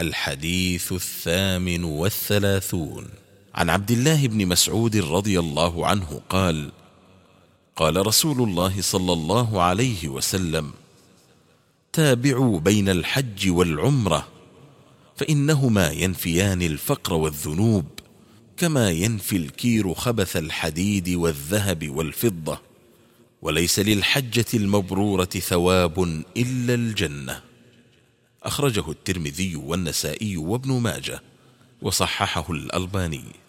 الحديث 38 عن عبد الله بن مسعود رضي الله عنه قال: قال رسول الله صلى الله عليه وسلم: تابعوا بين الحج والعمرة، فإنهما ينفيان الفقر والذنوب كما ينفي الكير خبث الحديد والذهب والفضة، وليس للحجة المبرورة ثواب إلا الجنة. أخرجه الترمذي والنسائي وابن ماجه، وصححه الألباني.